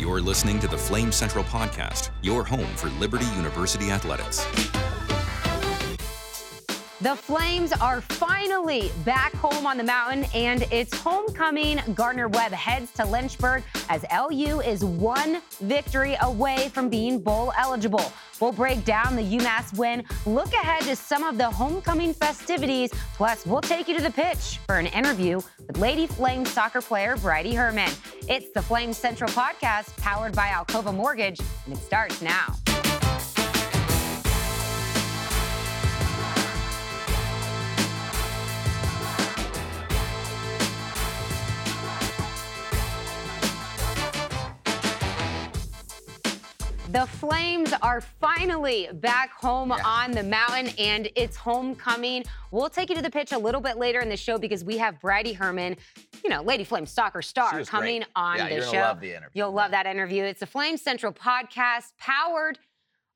You're listening to the Flame Central Podcast, your home for Liberty University athletics. The Flames are finally back home on the mountain, and it's homecoming. Gardner-Webb heads to Lynchburg as LU is one victory away from being bowl eligible. We'll break down the UMass win, look ahead to some of the homecoming festivities, plus we'll take you to the pitch for an interview with Lady Flame soccer player Bridie Herman. It's the Flame Central Podcast, powered by Alcova Mortgage, and it starts now. The Flames are finally back home on the mountain, and it's homecoming. We'll take you to the pitch a little bit later in the show because we have Bridie Herman, you know, Lady Flame soccer star, coming on the show. You're gonna love the interview. You'll love that interview. It's the Flame Central Podcast, powered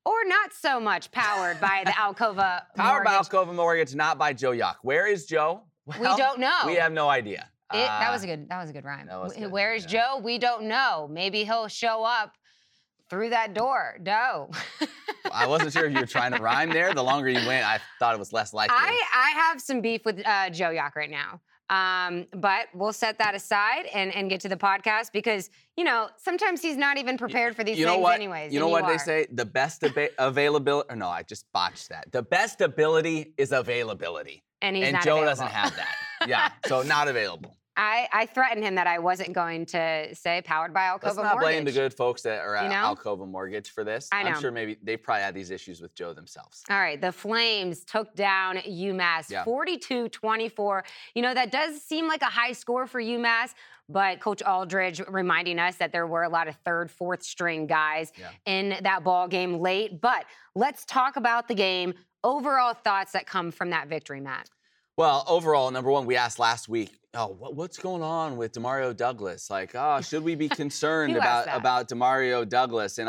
or not so much powered by the Alcova Mortgage. Powered by Alcova Mortgage, not by Joe Yock. Where is Joe? Well, we don't know. We have no idea. That was a good rhyme. Where is Joe? We don't know. Maybe he'll show up through that door, dough. I wasn't sure if you were trying to rhyme there. The longer you went, I thought it was less likely. I have some beef with Joe Yock right now. But we'll set that aside and get to the podcast because, you know, sometimes he's not even prepared for these things anyways. You know what they say? The best availability... Or no, I just botched that. The best ability is availability. And he's not Joe available. Doesn't have that. Yeah, so not available. I threatened him that I wasn't going to say powered by Alcova Mortgage. Let's not blame the good folks that are at Alcova Mortgage for this. I know. I'm sure maybe they probably had these issues with Joe themselves. All right, the Flames took down UMass 42-24. You know, that does seem like a high score for UMass, but Coach Aldridge reminding us that there were a lot of third, fourth string guys in that ball game late. But let's talk about the game, overall thoughts that come from that victory, Matt. Well, overall, number one, we asked last week, what's going on with DeMario Douglas? Like, should we be concerned about DeMario Douglas? And,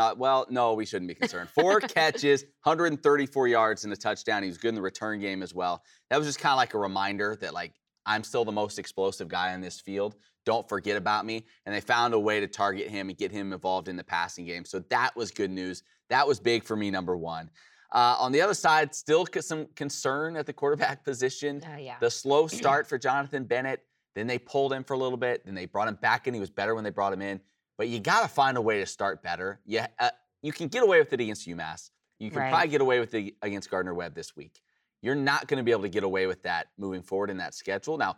no, we shouldn't be concerned. 4 catches, 134 yards and a touchdown. He was good in the return game as well. That was just kind of like a reminder that, like, I'm still the most explosive guy on this field. Don't forget about me. And they found a way to target him and get him involved in the passing game. So that was good news. That was big for me, number one. On the other side, still some concern at the quarterback position. The slow start for Jonathan Bennett. Then they pulled him for a little bit. Then they brought him back in. He was better when they brought him in. But you got to find a way to start better. You can get away with it against UMass. You can probably get away with it against Gardner-Webb this week. You're not going to be able to get away with that moving forward in that schedule. Now,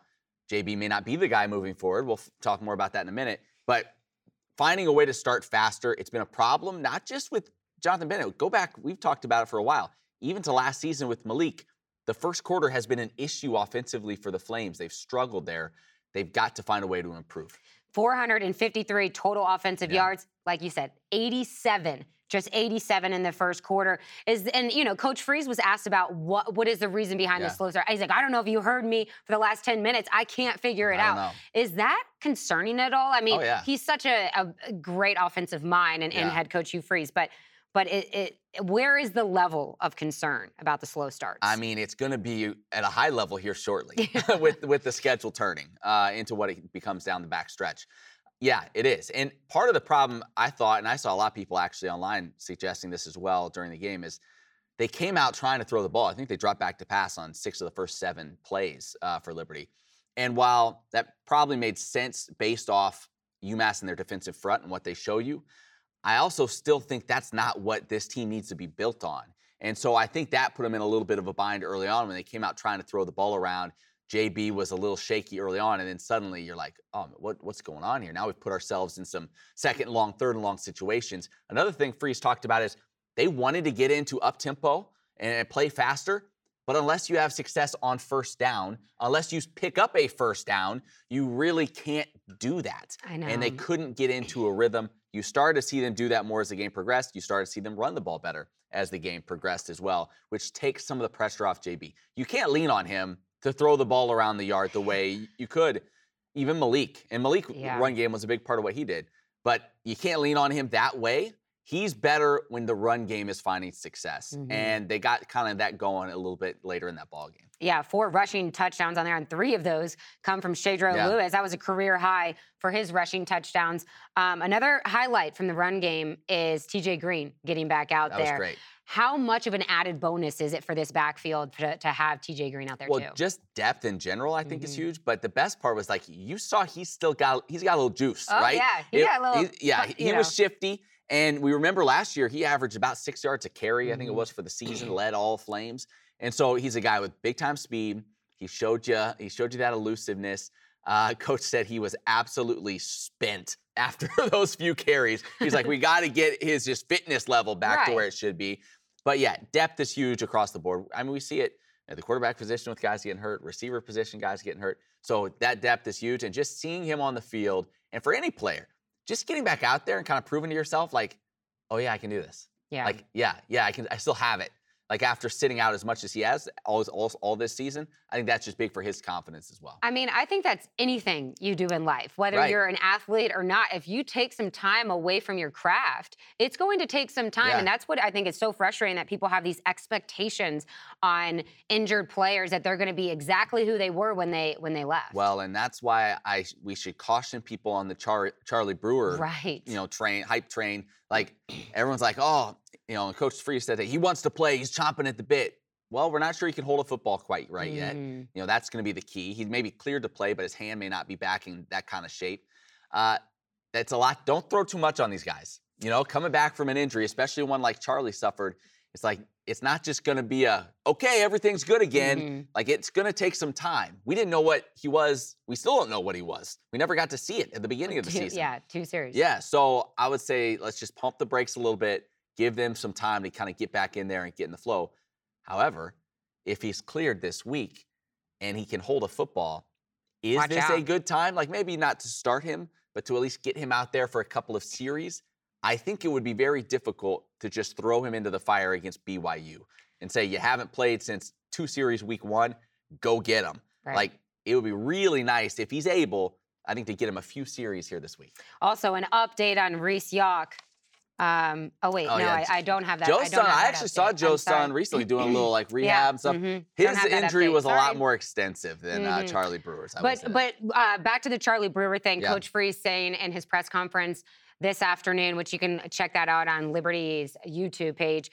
JB may not be the guy moving forward. We'll talk more about that in a minute. But finding a way to start faster, it's been a problem, not just with Jonathan Bennett. Go back, we've talked about it for a while. Even to last season with Malik, the first quarter has been an issue offensively for the Flames. They've struggled there. They've got to find a way to improve. 453 total offensive yards. Like you said, 87. Just 87 in the first quarter. And, you know, Coach Freeze was asked about what is the reason behind the slow start. He's like, I don't know if you heard me for the last 10 minutes. I can't figure it out. Know. Is that concerning at all? I mean, he's such a great offensive mind and head coach Hugh Freeze. But where is the level of concern about the slow starts? I mean, it's going to be at a high level here shortly with the schedule turning into what it becomes down the back stretch. Yeah, it is. And part of the problem I thought, and I saw a lot of people actually online suggesting this as well during the game, is they came out trying to throw the ball. I think they dropped back to pass on 6 of the first 7 plays for Liberty. And while that probably made sense based off UMass and their defensive front and what they show you, I also still think that's not what this team needs to be built on. And so I think that put them in a little bit of a bind early on when they came out trying to throw the ball around. JB was a little shaky early on, and then suddenly you're like, oh, what's going on here? Now we've put ourselves in some second and long, third and long situations. Another thing Freeze talked about is they wanted to get into up-tempo and play faster, but unless you have success on first down, unless you pick up a first down, you really can't do that. I know. And they couldn't get into a rhythm. You started to see them do that more as the game progressed. You started to see them run the ball better as the game progressed as well, which takes some of the pressure off JB. You can't lean on him to throw the ball around the yard the way you could. Even Malik. And Malik's run game was a big part of what he did. But you can't lean on him that way. he's better when the run game is finding success. Mm-hmm. And they got kind of that going a little bit later in that ball game. Yeah, 4 rushing touchdowns on there, and 3 of those come from Shedro Lewis. That was a career high for his rushing touchdowns. Another highlight from the run game is TJ Green getting back out there. That was great. How much of an added bonus is it for this backfield to have TJ Green out there too? Well, just depth in general, I think, is huge. But the best part was, like, you saw he's got a little juice, right? Yeah, he was shifty. And we remember last year he averaged about 6 yards a carry, I think it was, for the season, led all Flames. And so he's a guy with big time speed. He showed you that elusiveness. Coach said he was absolutely spent after those few carries. He's like, we got to get his just fitness level back to where it should be. But yeah, depth is huge across the board. I mean, we see it at the quarterback position with guys getting hurt, receiver position guys getting hurt. So that depth is huge. And just seeing him on the field, and for any player, just getting back out there and kind of proving to yourself, like, oh yeah, I can do this. Yeah. Like, I still have it. Like, after sitting out as much as he has all this season, I think that's just big for his confidence as well. I mean, I think that's anything you do in life, whether you're an athlete or not. If you take some time away from your craft, it's going to take some time. Yeah. And that's what I think is so frustrating, that people have these expectations on injured players that they're going to be exactly who they were when they left. Well, and that's why we should caution people on the Charlie Brewer hype train. Like, everyone's like, oh, and Coach Freeze said that he wants to play. He's chomping at the bit. Well, we're not sure he can hold a football quite right yet. That's going to be the key. He may be cleared to play, but his hand may not be back in that kind of shape. That's a lot. Don't throw too much on these guys. Coming back from an injury, especially one like Charlie suffered, it's like, it's not just going to be everything's good again. Like, it's going to take some time. We didn't know what he was. We still don't know what he was. We never got to see it at the beginning of the season. Yeah, 2 series. Yeah, so I would say let's just pump the brakes a little bit. Give them some time to kind of get back in there and get in the flow. However, if he's cleared this week and he can hold a football, is this a good time? Like, maybe not to start him, but to at least get him out there for a couple of series. I think it would be very difficult to just throw him into the fire against BYU and say, you haven't played since 2 series week 1, go get him. Right. Like, it would be really nice if he's able, I think, to get him a few series here this week. Also, an update on Reese Yawke. I don't have that. Joe's son, I actually saw Joe's son recently doing a little like rehab and stuff. His injury was a lot more extensive than Charlie Brewer's. But back to the Charlie Brewer thing, Coach Freeze saying in his press conference this afternoon, which you can check that out on Liberty's YouTube page,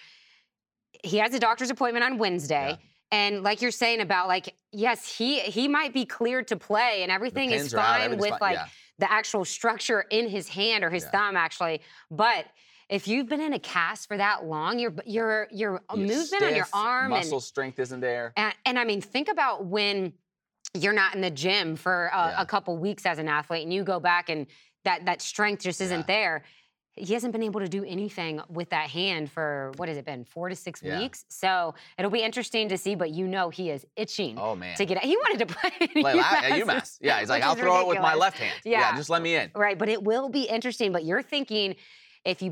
he has a doctor's appointment on Wednesday. Yeah. And like you're saying about, like, yes, he might be cleared to play and everything is fine with the actual structure in his hand or his thumb actually. But if you've been in a cast for that long, your movement on your arm, muscle strength isn't there. And I mean, think about when you're not in the gym for a couple weeks as an athlete, and you go back and that strength just isn't there. He hasn't been able to do anything with that hand for, what has it been, 4 to 6 weeks? So it'll be interesting to see, but he is itching to get out. He wanted to play at UMass. Yeah, he's like, I'll throw it with my left hand. Yeah, just let me in. Right, but it will be interesting. But you're thinking, if you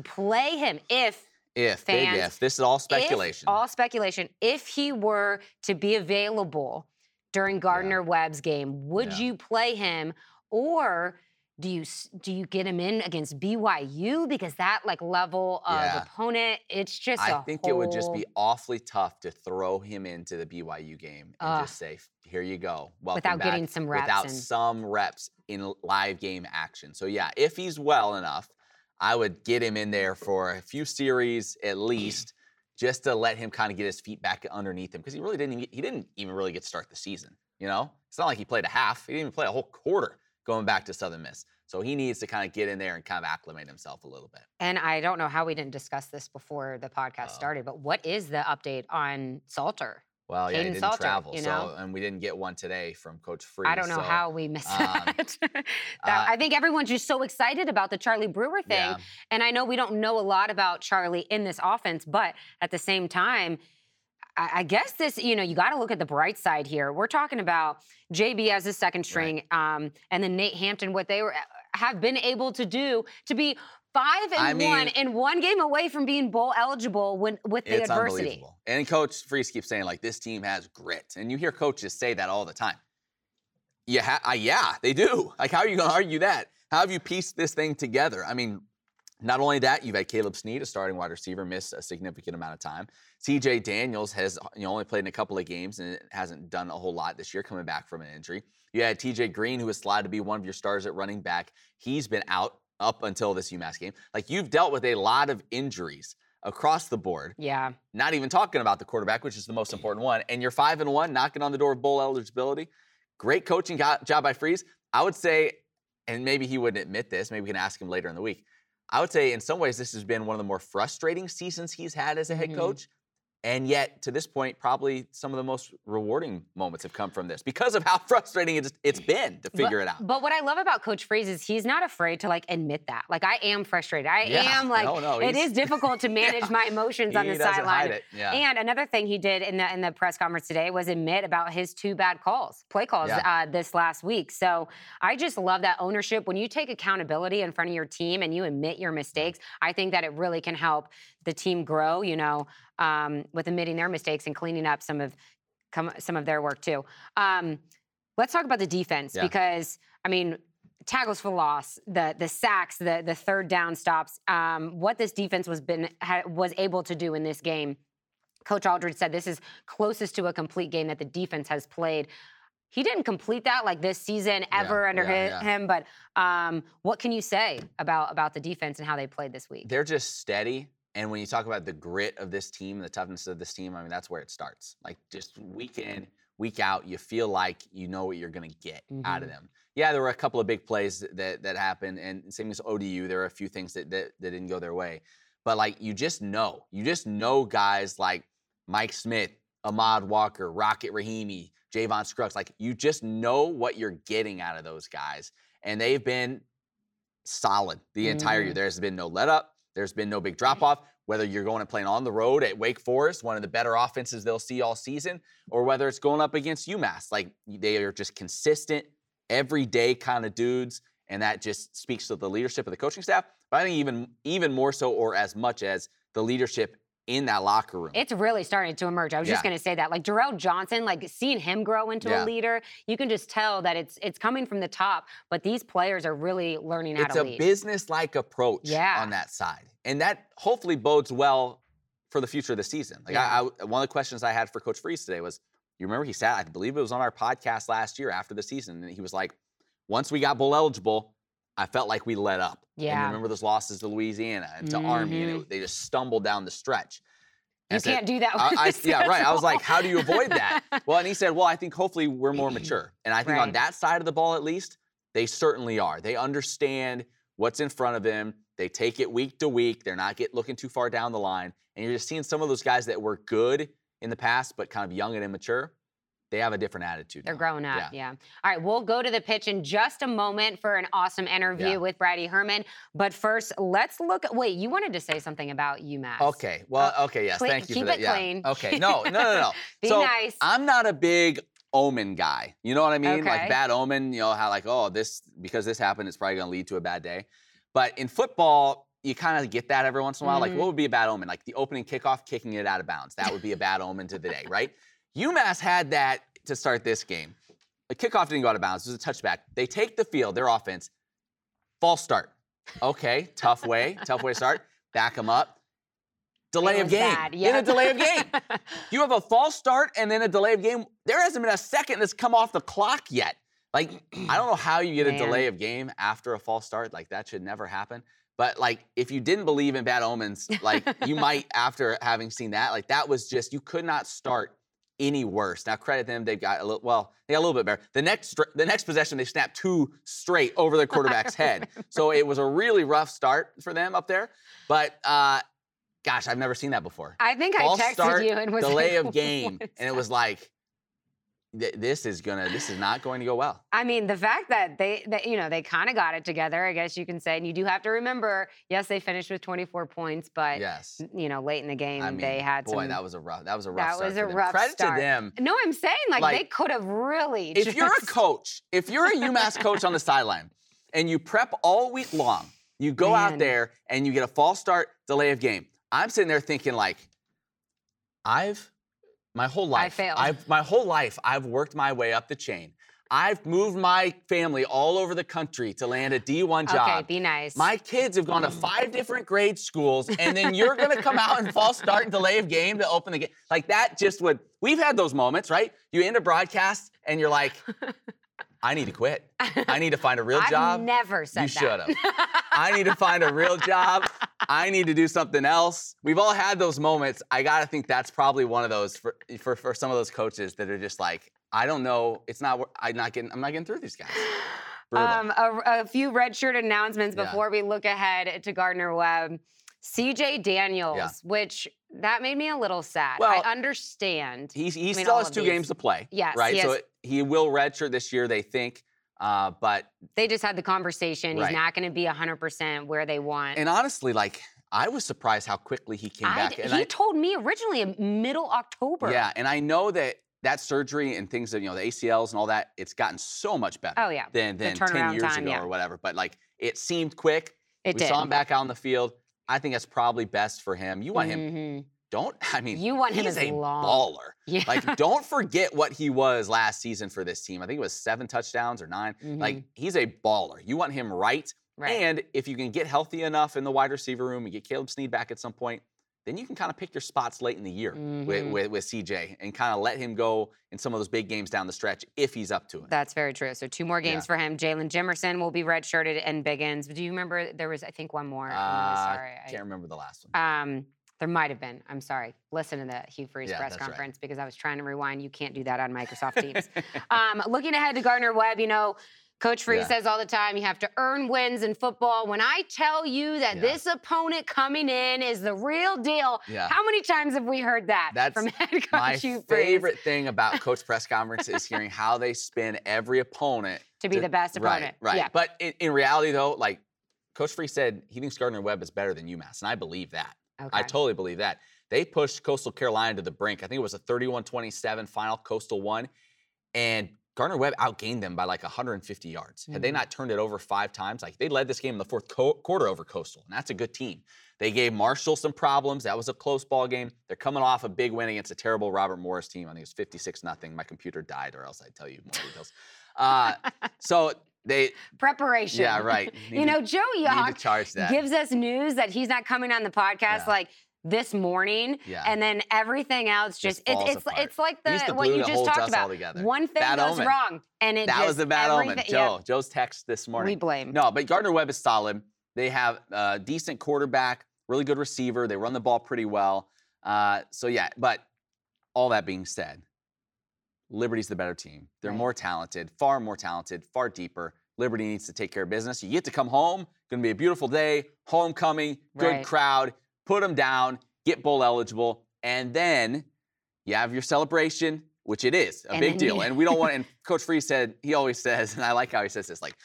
play him, this is all speculation. If he were to be available during Gardner-Webb's game, would you play him, or do you get him in against BYU? Because that, like, level of opponent, it's just it would just be awfully tough to throw him into the BYU game and just say, here you go. Welcome without back, getting some reps. Some reps in live game action. So, yeah, if he's well enough, I would get him in there for a few series at least just to let him kind of get his feet back underneath him, because he didn't even really get to start the season, It's not like he played a half. He didn't even play a whole quarter going back to Southern Miss. So he needs to kind of get in there and kind of acclimate himself a little bit. And I don't know how we didn't discuss this before the podcast started, but what is the update on Salter? Well, Caden he didn't Salter, travel, and we didn't get one today from Coach Freeze. I don't know how we missed that. I think everyone's just so excited about the Charlie Brewer thing, and I know we don't know a lot about Charlie in this offense, but at the same time, I guess this, you got to look at the bright side here. We're talking about JB as the second string, and then Nate Hampton, what they have been able to do to be 5-1 and 1 game away from being bowl eligible with the adversity. It's unbelievable. And Coach Freeze keeps saying, like, this team has grit, and you hear coaches say that all the time. Yeah, they do. Like, how are you going to argue that? How have you pieced this thing together? I mean, Not only that, you've had Caleb Sneed, a starting wide receiver, miss a significant amount of time. TJ Daniels has only played in a couple of games and hasn't done a whole lot this year, coming back from an injury. You had TJ Green, who is slotted to be one of your stars at running back. He's been out up until this UMass game. Like, you've dealt with a lot of injuries across the board. Yeah. Not even talking about the quarterback, which is the most important one. And you're 5-1, knocking on the door of bowl eligibility. Great coaching job by Freeze. I would say, and maybe he wouldn't admit this, maybe we can ask him later in the week, I would say in some ways this has been one of the more frustrating seasons he's had as a head coach. And yet, to this point, probably some of the most rewarding moments have come from this because of how frustrating it's been to figure it out. But what I love about Coach Freeze is he's not afraid to, like, admit that. Like, I am frustrated. It is difficult to manage my emotions on the sideline. Yeah. And another thing he did in the press conference today was admit about his two bad play calls this last week. So I just love that ownership. When you take accountability in front of your team and you admit your mistakes, I think that it really can help the team grow, with admitting their mistakes and cleaning up some of their work too. Let's talk about the defense because, tackles for loss, the sacks, the third down stops, what this defense was able to do in this game. Coach Aldridge said this is closest to a complete game that the defense has played. He didn't complete that this season him, but what can you say about the defense and how they played this week? They're just steady. And when you talk about the grit of this team, the toughness of this team, that's where it starts. Like, just week in, week out, you feel like you know what you're going to get out of them. Yeah, there were a couple of big plays that happened. And same as ODU, there were a few things that didn't go their way. But, you just know guys like Mike Smith, Ahmaud Walker, Rocket Rahimi, Javon Scruggs. Like, you just know what you're getting out of those guys. And they've been solid the entire year. There's been no let-up. There's been no big drop-off, whether you're going and playing on the road at Wake Forest, one of the better offenses they'll see all season, or whether it's going up against UMass. Like, they are just consistent, everyday kind of dudes, and that just speaks to the leadership of the coaching staff. But I think even more so, or as much as the leadership in that locker room. It's really starting to emerge. I was just going to say that. Darrell Johnson, seeing him grow into a leader, you can just tell that it's coming from the top, but these players are really learning how to lead. It's a business-like approach on that side. And that hopefully bodes well for the future of the season. One of the questions I had for Coach Freeze today was, you remember he sat, I believe it was on our podcast last year after the season, and he was like, once we got bowl eligible, I felt like we let up. Yeah. And remember those losses to Louisiana and to Army, and they just stumbled down the stretch. And you can't do that with I was like, how do you avoid that? Well, and he said, I think hopefully we're more mature. And I think on that side of the ball, at least, they certainly are. They understand what's in front of them. They take it week to week. They're not looking too far down the line. And you're just seeing some of those guys that were good in the past but kind of young and immature. They have a different attitude. They're growing up, yeah. All right, we'll go to the pitch in just a moment for an awesome interview with Bridie Herman. But first, let's look at – wait, you wanted to say something about UMass. Okay, yes, thank you for that. Keep it clean. Okay, no. Be nice. I'm not a big omen guy. You know what I mean? Okay. Bad omen, how because this happened, it's probably going to lead to a bad day. But in football – you kind of get that every once in a while. What would be a bad omen? The opening kickoff, kicking it out of bounds. That would be a bad omen to the day, right? UMass had that to start this game. The kickoff didn't go out of bounds. It was a touchback. They take the field, their offense. False start. Okay, tough way to start. Back them up. Delay of game. Then a delay of game. You have a false start and then a delay of game. There hasn't been a second that's come off the clock yet. I don't know how you get a delay of game after a false start. That should never happen. But, if you didn't believe in bad omens, you might, after having seen that, that was just, you could not start any worse. Now, credit them, they got a little bit better. The next possession, they snapped two straight over the quarterback's head. So it was a really rough start for them up there. But, gosh, I've never seen that before. I think I texted you and was delay of game. And it was like, this is not going to go well. The fact that they kind of got it together, I guess you can say, and you do have to remember, yes, they finished with 24 points, but late in the game they had some. Boy, that was a rough start. Credit to them. No, I'm saying they could have really. If you're a coach, if you're a UMass coach on the sideline, and you prep all week long, you go out there and you get a false start, delay of game. I'm sitting there thinking my whole life, I've worked my way up the chain. I've moved my family all over the country to land a D1 job. Okay, be nice. My kids have gone to 5 different grade schools, and then you're going to come out and false start and delay of game to open the game. Like, that just would – we've had those moments, right? You end a broadcast, and you're like, I need to quit. I need to find a real job. I've never said that. You should have. I need to find a real job. I need to do something else. We've all had those moments. I got to think that's probably one of those for some of those coaches that are just like – I don't know. It's not. I'm not getting through these guys. A few redshirt announcements before we look ahead to Gardner-Webb. TJ Daniels, which that made me a little sad. Well, I understand. He still has 2 games to play. Yes, right. So he will redshirt this year, they think. But they just had the conversation. Right. He's not going to be 100% where they want. And honestly, like, I was surprised how quickly he came back. And he told me originally middle October. Yeah, and I know that. That surgery and things that, you know, the ACLs and all that, it's gotten so much better than 10 years ago or whatever. But, like, it seemed quick. We saw him back out on the field. I think that's probably best for him. You want him. Don't, I mean, you want he's him a long. Baller. Yeah. Like, don't forget what he was last season for this team. I think it was 7 touchdowns or 9. Like, he's a baller. You want him right. And if you can get healthy enough in the wide receiver room and get Caleb Sneed back at some point, then you can kind of pick your spots late in the year with CJ and kind of let him go in some of those big games down the stretch if he's up to it. That's very true. So 2 more games for him. Jalen Jimerson will be redshirted and Biggins. Do you remember there was, I think, 1 more? I'm really sorry. I can't remember the last one. There might have been. I'm sorry. Listen to the Hugh Freeze press conference because I was trying to rewind. You can't do that on Microsoft Teams. Looking ahead to Gardner-Webb, you know, Coach Freeze says all the time, you have to earn wins in football. When I tell you that this opponent coming in is the real deal, how many times have we heard that from head coach Hugh Freeze? My favorite thing about Coach press conference is hearing how they spin every opponent. To be the best opponent. Right, yeah. But in reality, though, like Coach Freeze said, he thinks Gardner-Webb is better than UMass, and I believe that. Okay. I totally believe that. They pushed Coastal Carolina to the brink. I think it was a 31-27 final. Coastal won, and Gardner-Webb outgained them by like 150 yards. Had they not turned it over 5 times, like they led this game in the fourth quarter over Coastal, and that's a good team. They gave Marshall some problems. That was a close ball game. They're coming off a big win against a terrible Robert Morris team. I think it was 56-0. My computer died, or else I'd tell you more details. So they preparation. Yeah, right. You know, Joe Yock gives us news that he's not coming on the podcast. Like. This morning, and then everything else just it's like the what you just talked about. One thing goes wrong, and that was the bad omen. Joe's text this morning. We blame. No, but Gardner-Webb is solid. They have a decent quarterback, really good receiver. They run the ball pretty well. But all that being said, Liberty's the better team. They're more talented, far deeper. Liberty needs to take care of business. You get to come home. Going to be a beautiful day. Homecoming, good crowd. Put them down, get bowl eligible, and then you have your celebration, which it is a big deal. And we don't want, and Coach Freeze said, he always says, and I like how he says this, like,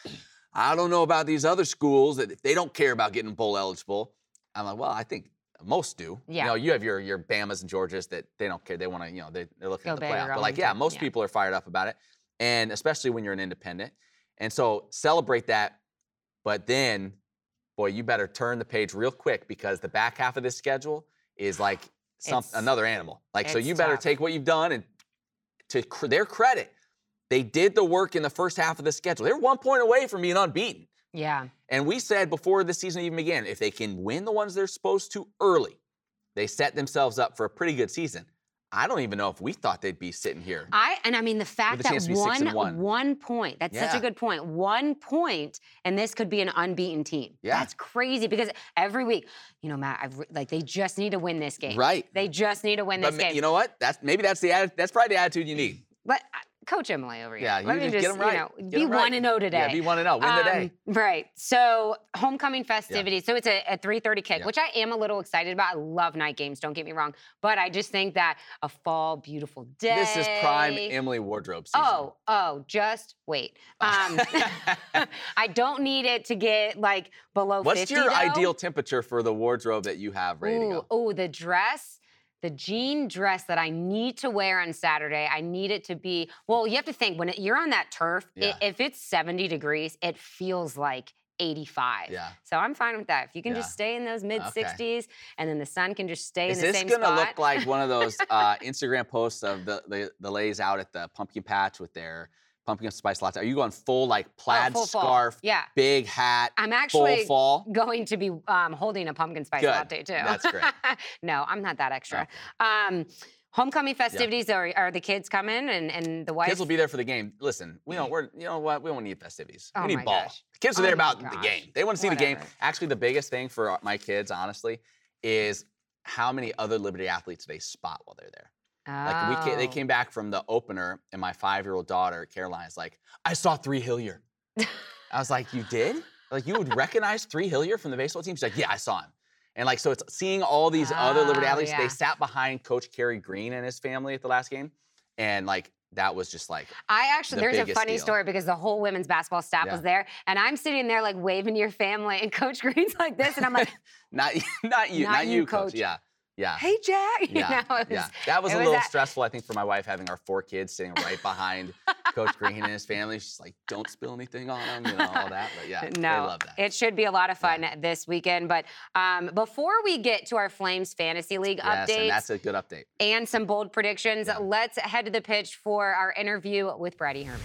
I don't know about these other schools that if they don't care about getting bowl eligible. I'm like, well, I think most do. Yeah. You know, you have your Bamas and Georgias that they don't care. They want to, you know, they're looking at the playoff. But like, most people are fired up about it. And especially when you're an independent. And so celebrate that, but then boy, you better turn the page real quick because the back half of this schedule is like another animal. Like, so you better take what you've done and to their credit, they did the work in the first half of the schedule. They were 1 point away from being unbeaten. Yeah. And we said before the season even began, if they can win the ones they're supposed to early, they set themselves up for a pretty good season. I don't even know if we thought they'd be sitting here. The fact that one point, that's such a good point. 1 point, and this could be an unbeaten team. Yeah. That's crazy because every week, you know, Matt, they just need to win this game. Right. They just need to win this game. You know what? That's probably the attitude you need. But Coach Emily over here. Yeah, let me just get them right. You know, be 1-0 today. Yeah, be 1-0. Win the day. Right. So homecoming festivities. Yeah. So it's a 3:30 kick, which I am a little excited about. I love night games. Don't get me wrong. But I just think that a fall, beautiful day. This is prime Emily wardrobe season. Oh, just wait. I don't need it to get like below 50, What's your ideal temperature for the wardrobe that you have ready to go? Oh, the dress. The jean dress that I need to wear on Saturday, I need it to be, well, you have to think, when you're on that turf, if it's 70 degrees, it feels like 85. Yeah. So I'm fine with that. If you can just stay in those mid-60s, and then the sun can just stay in the same spot. Is this going to look like one of those Instagram posts of the ladies out at the pumpkin patch with their pumpkin spice latte. Are you going full, like, plaid scarf, yeah, big hat, I'm actually full fall? Going to be holding a pumpkin spice latte, too. That's great. No, I'm not that extra. Right. Homecoming festivities, are the kids coming and the wife? Kids will be there for the game. Listen, we don't need festivities. Oh, we need ball. Gosh. The kids are there about the game. They want to see the game. Actually, the biggest thing for my kids, honestly, is how many other Liberty athletes they spot while they're there. Oh. Like they came back from the opener, and my 5-year-old daughter, Caroline's like, I saw 3 Hillier. I was like, you did? Like, you would recognize 3 Hillier from the baseball team? She's like, yeah, I saw him. And, like, so it's seeing all these other Liberty athletes. Yeah. They sat behind Coach Kerry Green and his family at the last game. And, like, that was just, like, there's a funny story because the whole women's basketball staff was there. And I'm sitting there, like, waving to your family. And Coach Green's like this. And I'm like. Not you, Coach. Yeah. Yeah. Hey, Jack. That was a little stressful, I think, for my wife, having our 4 kids sitting right behind Coach Green and his family. She's like, don't spill anything on them, all that. But, they love that. It should be a lot of fun this weekend. But before we get to our Flames Fantasy League updates. And that's a good update. And some bold predictions, let's head to the pitch for our interview with Bridie Herman.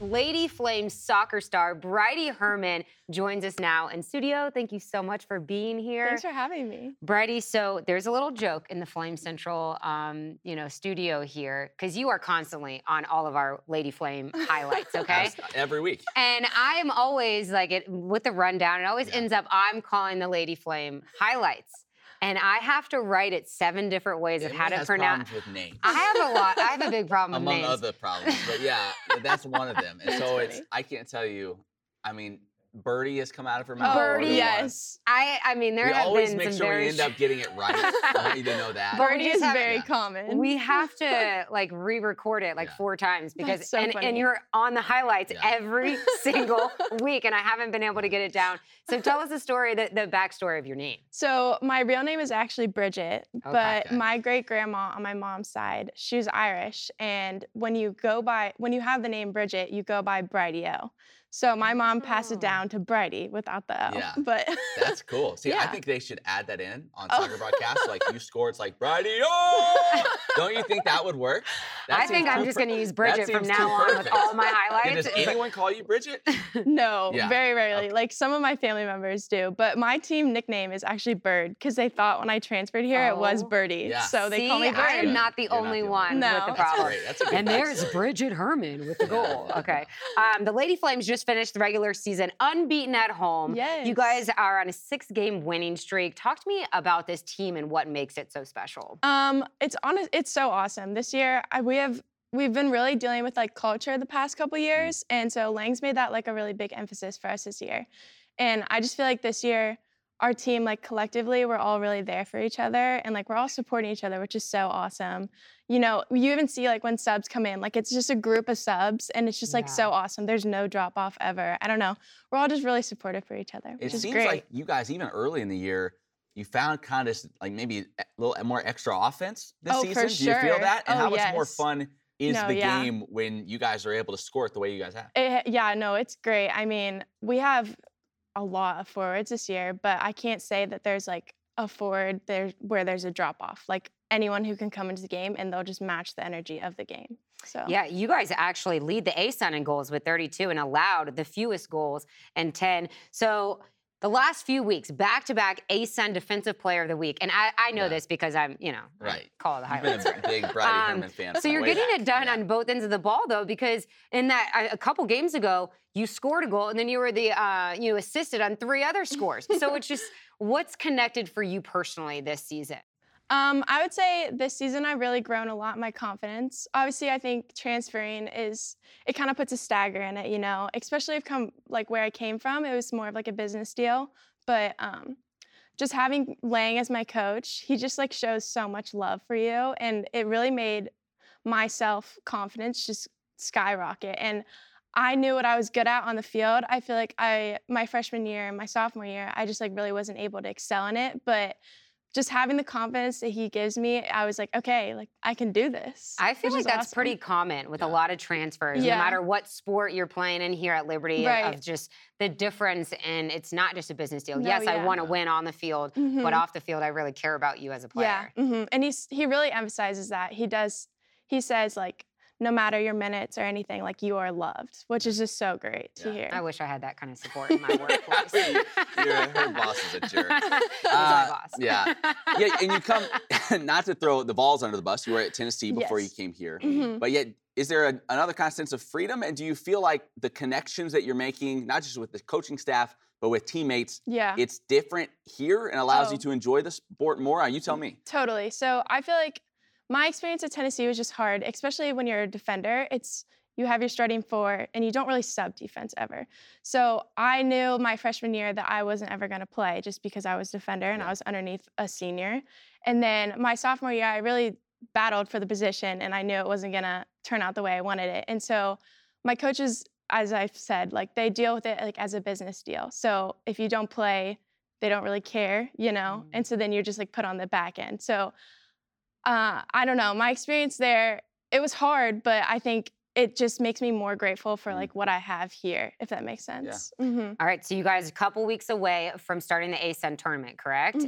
Lady Flames soccer star Bridie Herman joins us now in studio. Thank you so much for being here. Thanks for having me. Bridie, so there's a little joke in the Flame Central, studio here, because you are constantly on all of our Lady Flame highlights, okay? Every week. And I am always, with the rundown, it always ends up I'm calling the Lady Flame highlights. And I have to write it 7 different ways of how to pronounce. With names. I have a big problem with names. Among other problems, but that's one of them. And that's so funny. I can't tell you. I mean, Birdie has come out of her mouth. Birdie, yes. There have been some. We always make sure we end up getting it right. I want you to know that. Birdie is very common. We have to re-record it 4 times because, so and you're on the highlights every single week, and I haven't been able to get it down. So tell us the story, the backstory of your name. So my real name is actually Bridget, but my great grandma on my mom's side, she was Irish, and when you have the name Bridget, you go by Bridie-O. So my mom passed it down to Bridie without the O. Yeah, but that's cool. See, I think they should add that in on soccer broadcasts. You score, it's like, Bridie-O! Don't you think that would work? I think I'm just going to use Bridget from now on with all my highlights. Does anyone call you Bridget? No, very rarely. Okay. Some of my family members do. But my team nickname is actually Bird because they thought when I transferred here it was Birdie. Yeah. So they call me Bird. I am not the only one with the problem. That's a good and there's story. Bridget Herman with the goal. Okay. The Lady Flames just finished the regular season unbeaten at home. Yes. You guys are on a 6-game winning streak. Talk to me about this team and what makes it so special. It's so awesome. This year, we've been really dealing with culture the past couple years, and so Lang's made that a really big emphasis for us this year. And I just feel this year, our team, collectively, we're all really there for each other, and we're all supporting each other, which is so awesome. You even see when subs come in, it's just a group of subs, and it's just so awesome. There's no drop off ever. I don't know. We're all just really supportive for each other. It seems great. You guys, even early in the year, you found kind of maybe a little more extra offense this season. For sure. Do you feel that? And how much more fun is the game when you guys are able to score it the way you guys have? It's great. We have a lot of forwards this year, but I can't say that there's a forward there where there's a drop off. Anyone who can come into the game and they'll just match the energy of the game. So you guys actually lead the ASUN in goals with 32 and allowed the fewest goals and 10. So the last few weeks, back-to-back ASUN Defensive Player of the Week. And I know this because I'm, call the highlights. You've been a big Bridie Herman fan. So you're getting it done on both ends of the ball, though, because in that a couple games ago, you scored a goal, and then you were you assisted on 3 other scores. So it's just, what's connected for you personally this season? I would say this season I've really grown a lot in my confidence. Obviously, I think transferring it kind of puts a stagger in it, especially if where I came from, it was more of a business deal. But just having Lang as my coach, he just shows so much love for you. And it really made my self-confidence just skyrocket. And I knew what I was good at on the field. I feel my freshman year and my sophomore year, I just really wasn't able to excel in it. But just having the confidence that he gives me, I was okay, I can do this. I feel that's awesome. Pretty common with a lot of transfers, no matter what sport you're playing in here at Liberty, of just the difference, and it's not just a business deal. No, I want to win on the field, but off the field, I really care about you as a player. Yeah, and he really emphasizes that. He says, no matter your minutes or anything, like you are loved, which is just so great to hear. I wish I had that kind of support in my workplace. Her boss is a jerk. He's my boss. Yeah, and you come, not to throw the balls under the bus, you were at Tennessee before you came here, but yet is there another kind of sense of freedom? And do you feel like the connections that you're making, not just with the coaching staff, but with teammates, it's different here and allows you to enjoy the sport more? You tell me. Totally. So I feel like my experience at Tennessee was just hard, especially when you're a defender. You have your starting four, and you don't really sub defense ever. So I knew my freshman year that I wasn't ever going to play just because I was defender and I was underneath a senior. And then my sophomore year, I really battled for the position, and I knew it wasn't going to turn out the way I wanted it. And so my coaches, as I've said, like they deal with it like as a business deal. So if you don't play, they don't really care, you know? And so then you're just like put on the back end. So I don't know. My experience there, it was hard, but I think it just makes me more grateful for like what I have here, if that makes sense. All right, so you guys are a couple weeks away from starting the ASUN tournament, correct?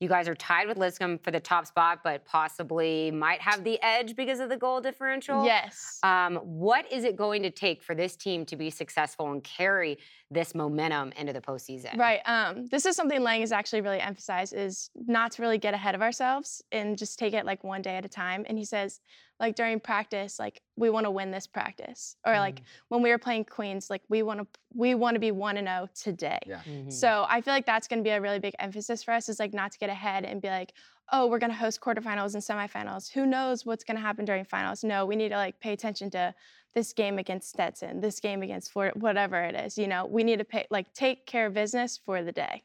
You guys are tied with Liscomb for the top spot, but possibly might have the edge because of the goal differential. Yes. What is it going to take for this team to be successful and carry this momentum into the postseason? Right. This is something Lang has actually really emphasized, is not to really get ahead of ourselves and just take it like one day at a time. And he says, like during practice, like we want to win this practice, or like when we were playing Queens, like we want to be 1-0 today. So I feel like that's going to be a really big emphasis for us, is like not to get ahead and be like, oh, we're going to host quarterfinals and semifinals. Who knows what's going to happen during finals? No, we need to like pay attention to this game against Stetson, this game against Florida, whatever it is. You know, we need to take care of business for the day.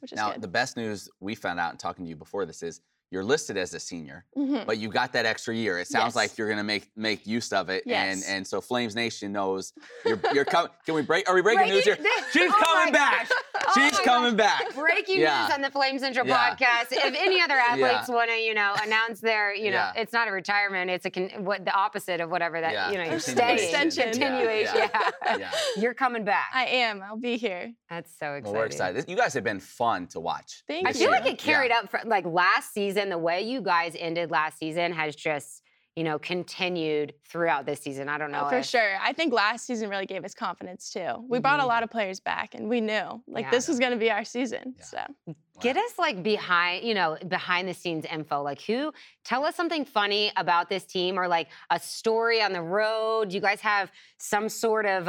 Which is now good. The best news we found out in talking to you before this is, you're listed as a senior, but you got that extra year. It sounds like you're gonna make use of it, and so Flames Nation knows you're coming. Can we break? Are we breaking news here? She's coming back. She's coming back. Breaking news on the Flame Central podcast. If any other athletes wanna, announce their, it's not a retirement. It's the opposite of whatever that, you're staying. Continuation. You're coming back. I am. I'll be here. That's so exciting. Well, we're excited. You guys have been fun to watch. Thank you. I feel like it carried up from like last season. And the way you guys ended last season has just, continued throughout this season. I don't know. For sure. I think last season really gave us confidence, too. We brought a lot of players back, and we knew, this was going to be our season. So get us, behind, behind-the-scenes info. Tell us something funny about this team, or, a story on the road. You guys have some sort of,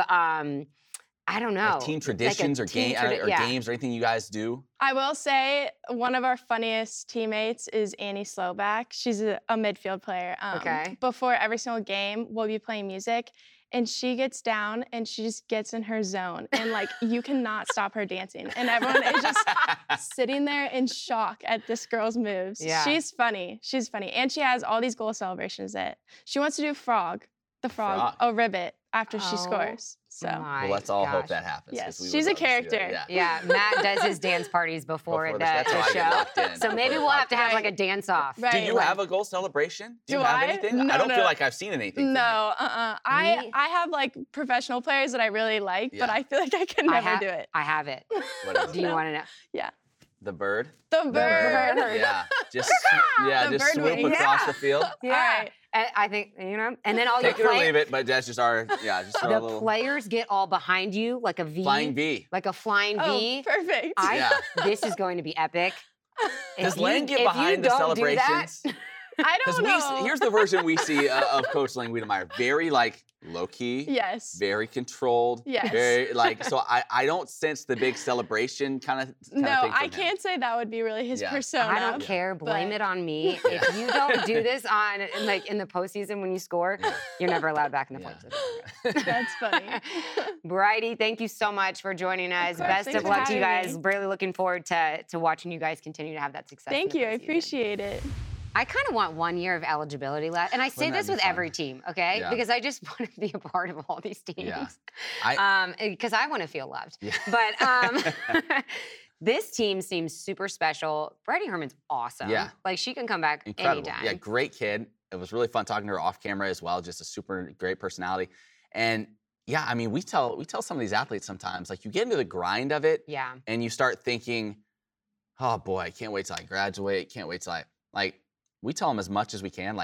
I don't know. Team traditions games or anything you guys do? I will say one of our funniest teammates is Annie Slowback. She's a midfield player. Before every single game, we'll be playing music, and she gets down, and she just gets in her zone. And, you cannot stop her dancing. And everyone is just sitting there in shock at this girl's moves. Yeah. She's funny. And she has all these goal celebrations that she wants to do a ribbit after she scores. So let's all hope that happens. Yes. She's a character. Matt does his dance parties before the show. So maybe we'll have to have a dance off. Right. Do you have a goal celebration? Do you have anything? No, I don't feel like I've seen anything. No, I have professional players that I really like, but I feel like I can never do it. I have it. Do you want to know? Yeah. The bird. Yeah. Just swoop across the field. Yeah. All right. I think, and then all your players. Take it or leave it, but that's just just the little... players get all behind you like a V. Flying V. Like a flying V. Oh, perfect. This is going to be epic. Does Lang get behind the celebrations? I don't know. Here's the version we see of Coach Lang Wiedemeyer. Very, low-key. Yes. Very controlled. Yes. Very, so I don't sense the big celebration kind of thing. No, I can't say that would be really his persona. I don't care. Blame it on me. Yeah. If you don't do this in the postseason when you score, you're never allowed back in the playoffs. That's funny. Bridie, thank you so much for joining us. Best of luck to you guys. Really looking forward to watching you guys continue to have that success. Thank you. I appreciate it. I kind of want 1 year of eligibility left. And I say this with every team, okay? Yeah. Because I just want to be a part of all these teams. Yeah. Because I want to feel loved. Yeah. But this team seems super special. Bridie Herman's awesome. Yeah. She can come back anytime. Yeah, great kid. It was really fun talking to her off camera as well. Just a super great personality. And yeah, I mean, we tell some of these athletes sometimes, you get into the grind of it. Yeah. And you start thinking, oh boy, I can't wait till I graduate. Can't wait till I... We tell them as much as we can,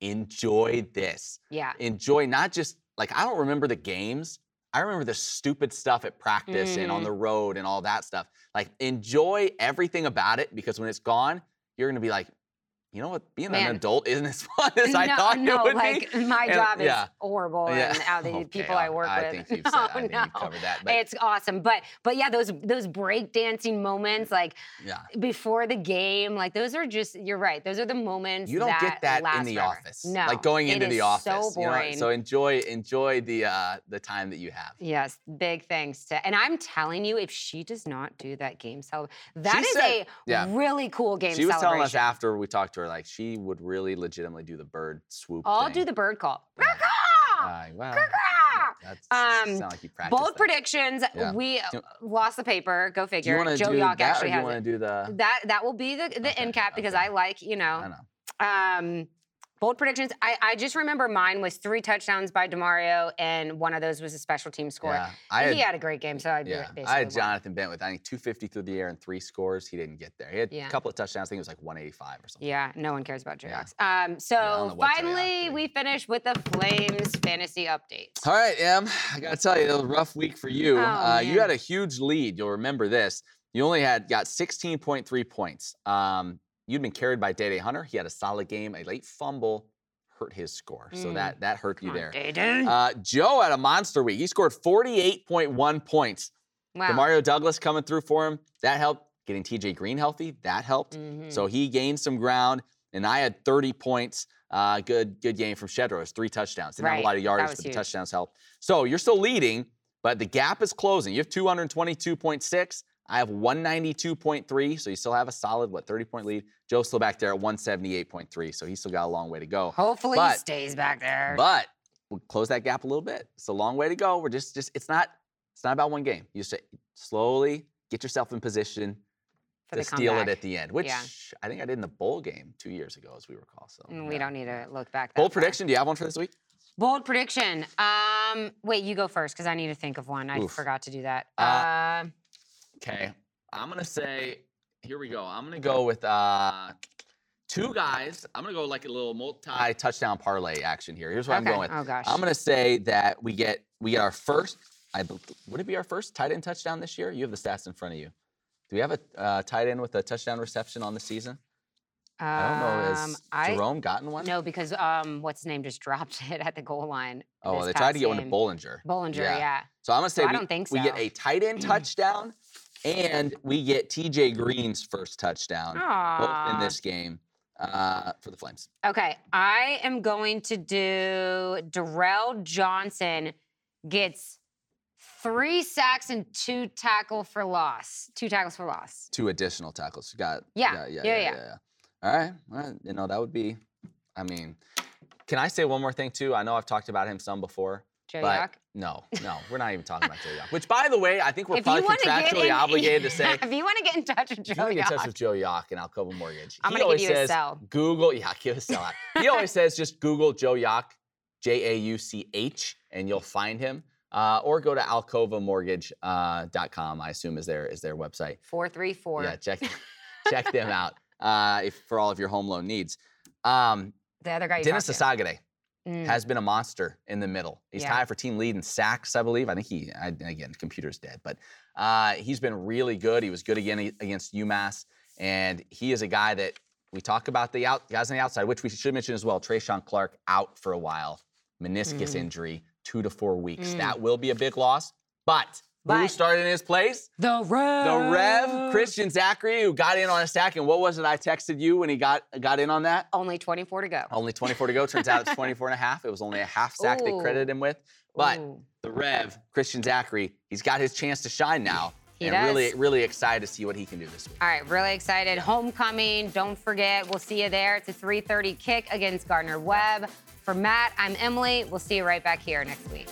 enjoy this. Yeah. Enjoy not just, like, I don't remember the games. I remember the stupid stuff at practice and on the road and all that stuff. Like, enjoy everything about it, because when it's gone, you're going to be like, you know what, being an adult isn't as fun as I thought it would be. My job is horrible and how the people I work with. I think you've covered that. But it's awesome. But yeah, those breakdancing moments, like before the game, like those are just, you're right. Those are the moments you don't get that in the office. No. Like going into the office. So boring. You know? So enjoy the time that you have. Yes. Big thanks to, and I'm telling you, if she does not do that game celebration, that is a really cool game celebration. She was telling us after we talked to her, like she would really legitimately do the bird swoop. I'll do the bird call. Yeah. Bird call! Sound like you practiced. Bold predictions. Yeah. We lost the paper. Go figure. Joe Yock actually has it. You want to do the that will be the end cap because I like I know. Bold predictions. I just remember mine was 3 touchdowns by DeMario, and one of those was a special team score. Yeah, he had a great game, so I had Jonathan Bennett with, I think, 250 through the air and 3 scores. He didn't get there. He had a couple of touchdowns. I think it was like 185 or something. Yeah, no one cares about Joe Yock. So finally, we finish with the Flames fantasy update. All right, Em, I got to tell you, it was a rough week for you. You had a huge lead. You'll remember this. You only got 16.3 points. You'd been carried by Day-Day Hunter. He had a solid game. A late fumble hurt his score. So that hurt you there. Day-Day. Joe had a monster week. He scored 48.1 points. Wow. DeMario Douglas coming through for him. That helped. Getting TJ Green healthy. That helped. Mm-hmm. So he gained some ground. And I had 30 points. Good game from Shedro. It was 3 touchdowns. Didn't have a lot of yards, but the touchdowns helped. So you're still leading, but the gap is closing. You have 222.6. I have 192.3, so you still have a solid, 30-point lead. Joe's still back there at 178.3, so he's still got a long way to go. Hopefully he stays back there. But we'll close that gap a little bit. It's a long way to go. We're just it's not about one game. You just slowly get yourself in position to steal it at the end, which I think I did in the bowl game 2 years ago, as we recall. So we don't need to look back. Bold prediction, do you have one for this week? Bold prediction. Wait, you go first, because I need to think of one. I forgot to do that. Okay, I'm going to say, here we go. I'm going to go with 2 guys. I'm going to go like a little multi-touchdown parlay action here. Here's what I'm going with. Oh, gosh. I'm going to say that we get our first, would it be our first tight end touchdown this year? You have the stats in front of you. Do we have a tight end with a touchdown reception on the season? I don't know. Has Jerome gotten one? No, because what's his name just dropped it at the goal line. Oh, they tried to get one to Bollinger. Bollinger, yeah. So I'm going to say I don't think so. We get a tight end touchdown. And we get TJ Green's first touchdown both in this game for the Flames. Okay, I am going to do Darrell Johnson gets 3 sacks and 2 tackles for loss. 2 tackles for loss. 2 additional tackles. Got it. Yeah. All right. You know, that would be, can I say one more thing too? I know I've talked about him some before. Joe Yock? No, we're not even talking about Joe Yock. Which, by the way, I think we're probably contractually obligated to say. If you want to get in touch with Joe Yock. Get in touch with Joe Yock and Alcova Mortgage. I'm going to give you a sell. Google, give a sell out. He always says just Google Joe Yock, J-A-U-C-H, and you'll find him. Or go to alcovamortgage.com, I assume is their website. 434. Yeah, check them out for all of your home loan needs. The other guy you Dennis Asagade. Has been a monster in the middle. He's tied for team lead in sacks, I believe. I think the computer's dead, but he's been really good. He was good again against UMass, and he is a guy that we talk about guys on the outside, which we should mention as well. Trayshawn Clark out for a while, meniscus injury, 2 to 4 weeks. That will be a big loss, but who started in his place? The Rev, Christian Zachary, who got in on a sack. And what was it I texted you when he got in on that? Only 24 to go. Turns out it's 24 and a half. It was only a half sack they credited him with. But the Rev, Christian Zachary, he's got his chance to shine now. He does. Really, really excited to see what he can do this week. All right, really excited. Homecoming, don't forget. We'll see you there. It's a 3:30 kick against Gardner-Webb. For Matt, I'm Emily. We'll see you right back here next week.